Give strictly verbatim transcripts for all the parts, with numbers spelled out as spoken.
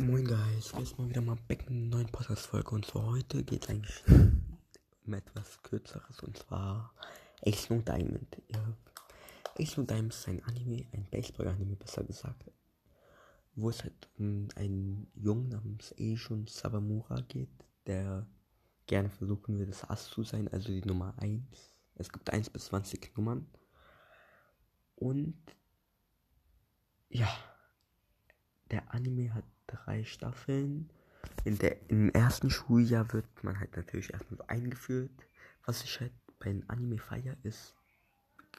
Moin Guys, jetzt mal wieder mal back mit einer neuen Podcast-Folge, und zwar heute geht es eigentlich um etwas Kürzeres, und zwar Ace Diamond. Ja. Ace Diamond ist ein Anime, ein Baseball-Anime besser gesagt, wo es halt um einen Jungen namens Eishun Sabamura geht, der gerne versuchen will, das Ass zu sein, also die Nummer eins. Es gibt eins bis zwanzig Nummern. Und ja, der Anime hat drei Staffeln. In der, Im ersten Schuljahr wird man halt natürlich erstmal eingeführt. Was ich halt bei einem Anime feiere, ist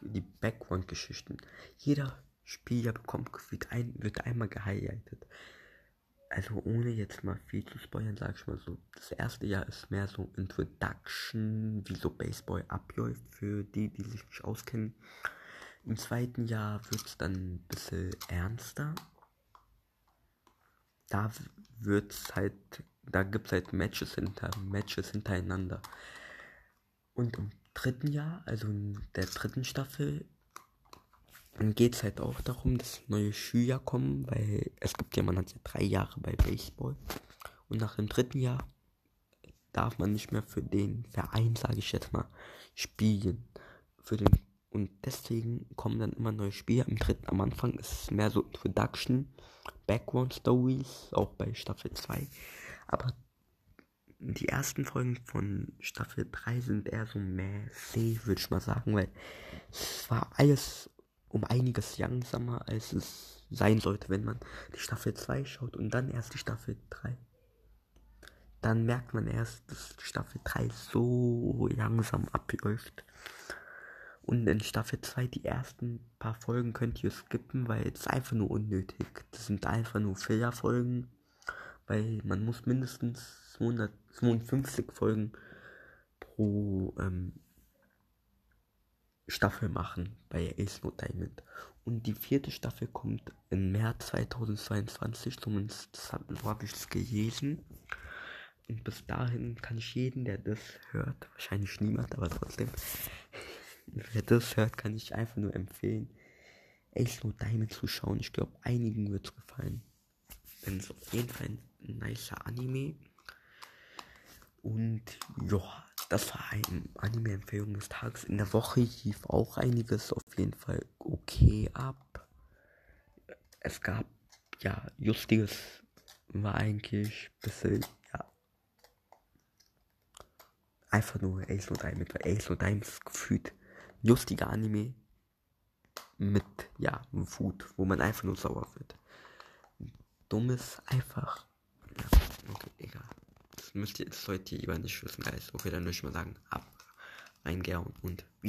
die Background-Geschichten. Jeder Spieler bekommt gefühlt ein, wird einmal gehighlightet. Also ohne jetzt mal viel zu spoilern, sag ich mal so. Das erste Jahr ist mehr so Introduction, wie so Baseball abläuft, für die, die sich nicht auskennen. Im zweiten Jahr wird es dann ein bisschen ernster. Da wird's halt, da gibt's halt Matches hinter, Matches hintereinander. Und im dritten Jahr, also in der dritten Staffel, geht's halt auch darum, dass neue Schüler kommen, weil es gibt ja, man hat ja drei Jahre bei Baseball. Und nach dem dritten Jahr darf man nicht mehr für den Verein, sage ich jetzt mal, spielen. Für den, und deswegen kommen dann immer neue Spieler. Im dritten, am Anfang ist es mehr so Introduction, Background Stories, auch bei Staffel zwei. Aber die ersten Folgen von Staffel drei sind eher so mehr zäh, würde ich mal sagen, weil es war alles um einiges langsamer, als es sein sollte, wenn man die Staffel zwei schaut und dann erst die Staffel drei. Dann merkt man erst, dass Staffel drei so langsam abläuft. Und in Staffel zwei, die ersten paar Folgen könnt ihr skippen, weil es einfach nur unnötig. Das sind einfach nur Fehlerfolgen, weil man muss mindestens zweihundertzweiundfünfzig Folgen pro ähm, Staffel machen bei Ace Diamond. Und die vierte Staffel kommt im März zweitausendzweiundzwanzig, zumindest das habe hab ich gelesen. Und bis dahin kann ich jeden, der das hört, wahrscheinlich niemand, aber trotzdem... Wer das hört, kann ich einfach nur empfehlen, Ace Diamond zu schauen. Ich glaube, einigen wird es gefallen. Denn es ist auf jeden Fall ein nicer Anime. Und ja, das war eine Anime-Empfehlung des Tages. In der Woche lief auch einiges auf jeden Fall okay ab. Es gab, ja, Justiges war eigentlich ein bisschen... Ja, einfach nur Ace Diamond, weil Ace Diamond ist gefühlt lustiger Anime mit, ja, Food, wo man einfach nur sauer wird. Dummes, einfach. Ja, okay, egal. Das müsst ihr, das sollt ihr lieber nicht wissen, Guys. Okay, dann würde ich mal sagen, ab, reingehauen und wieder.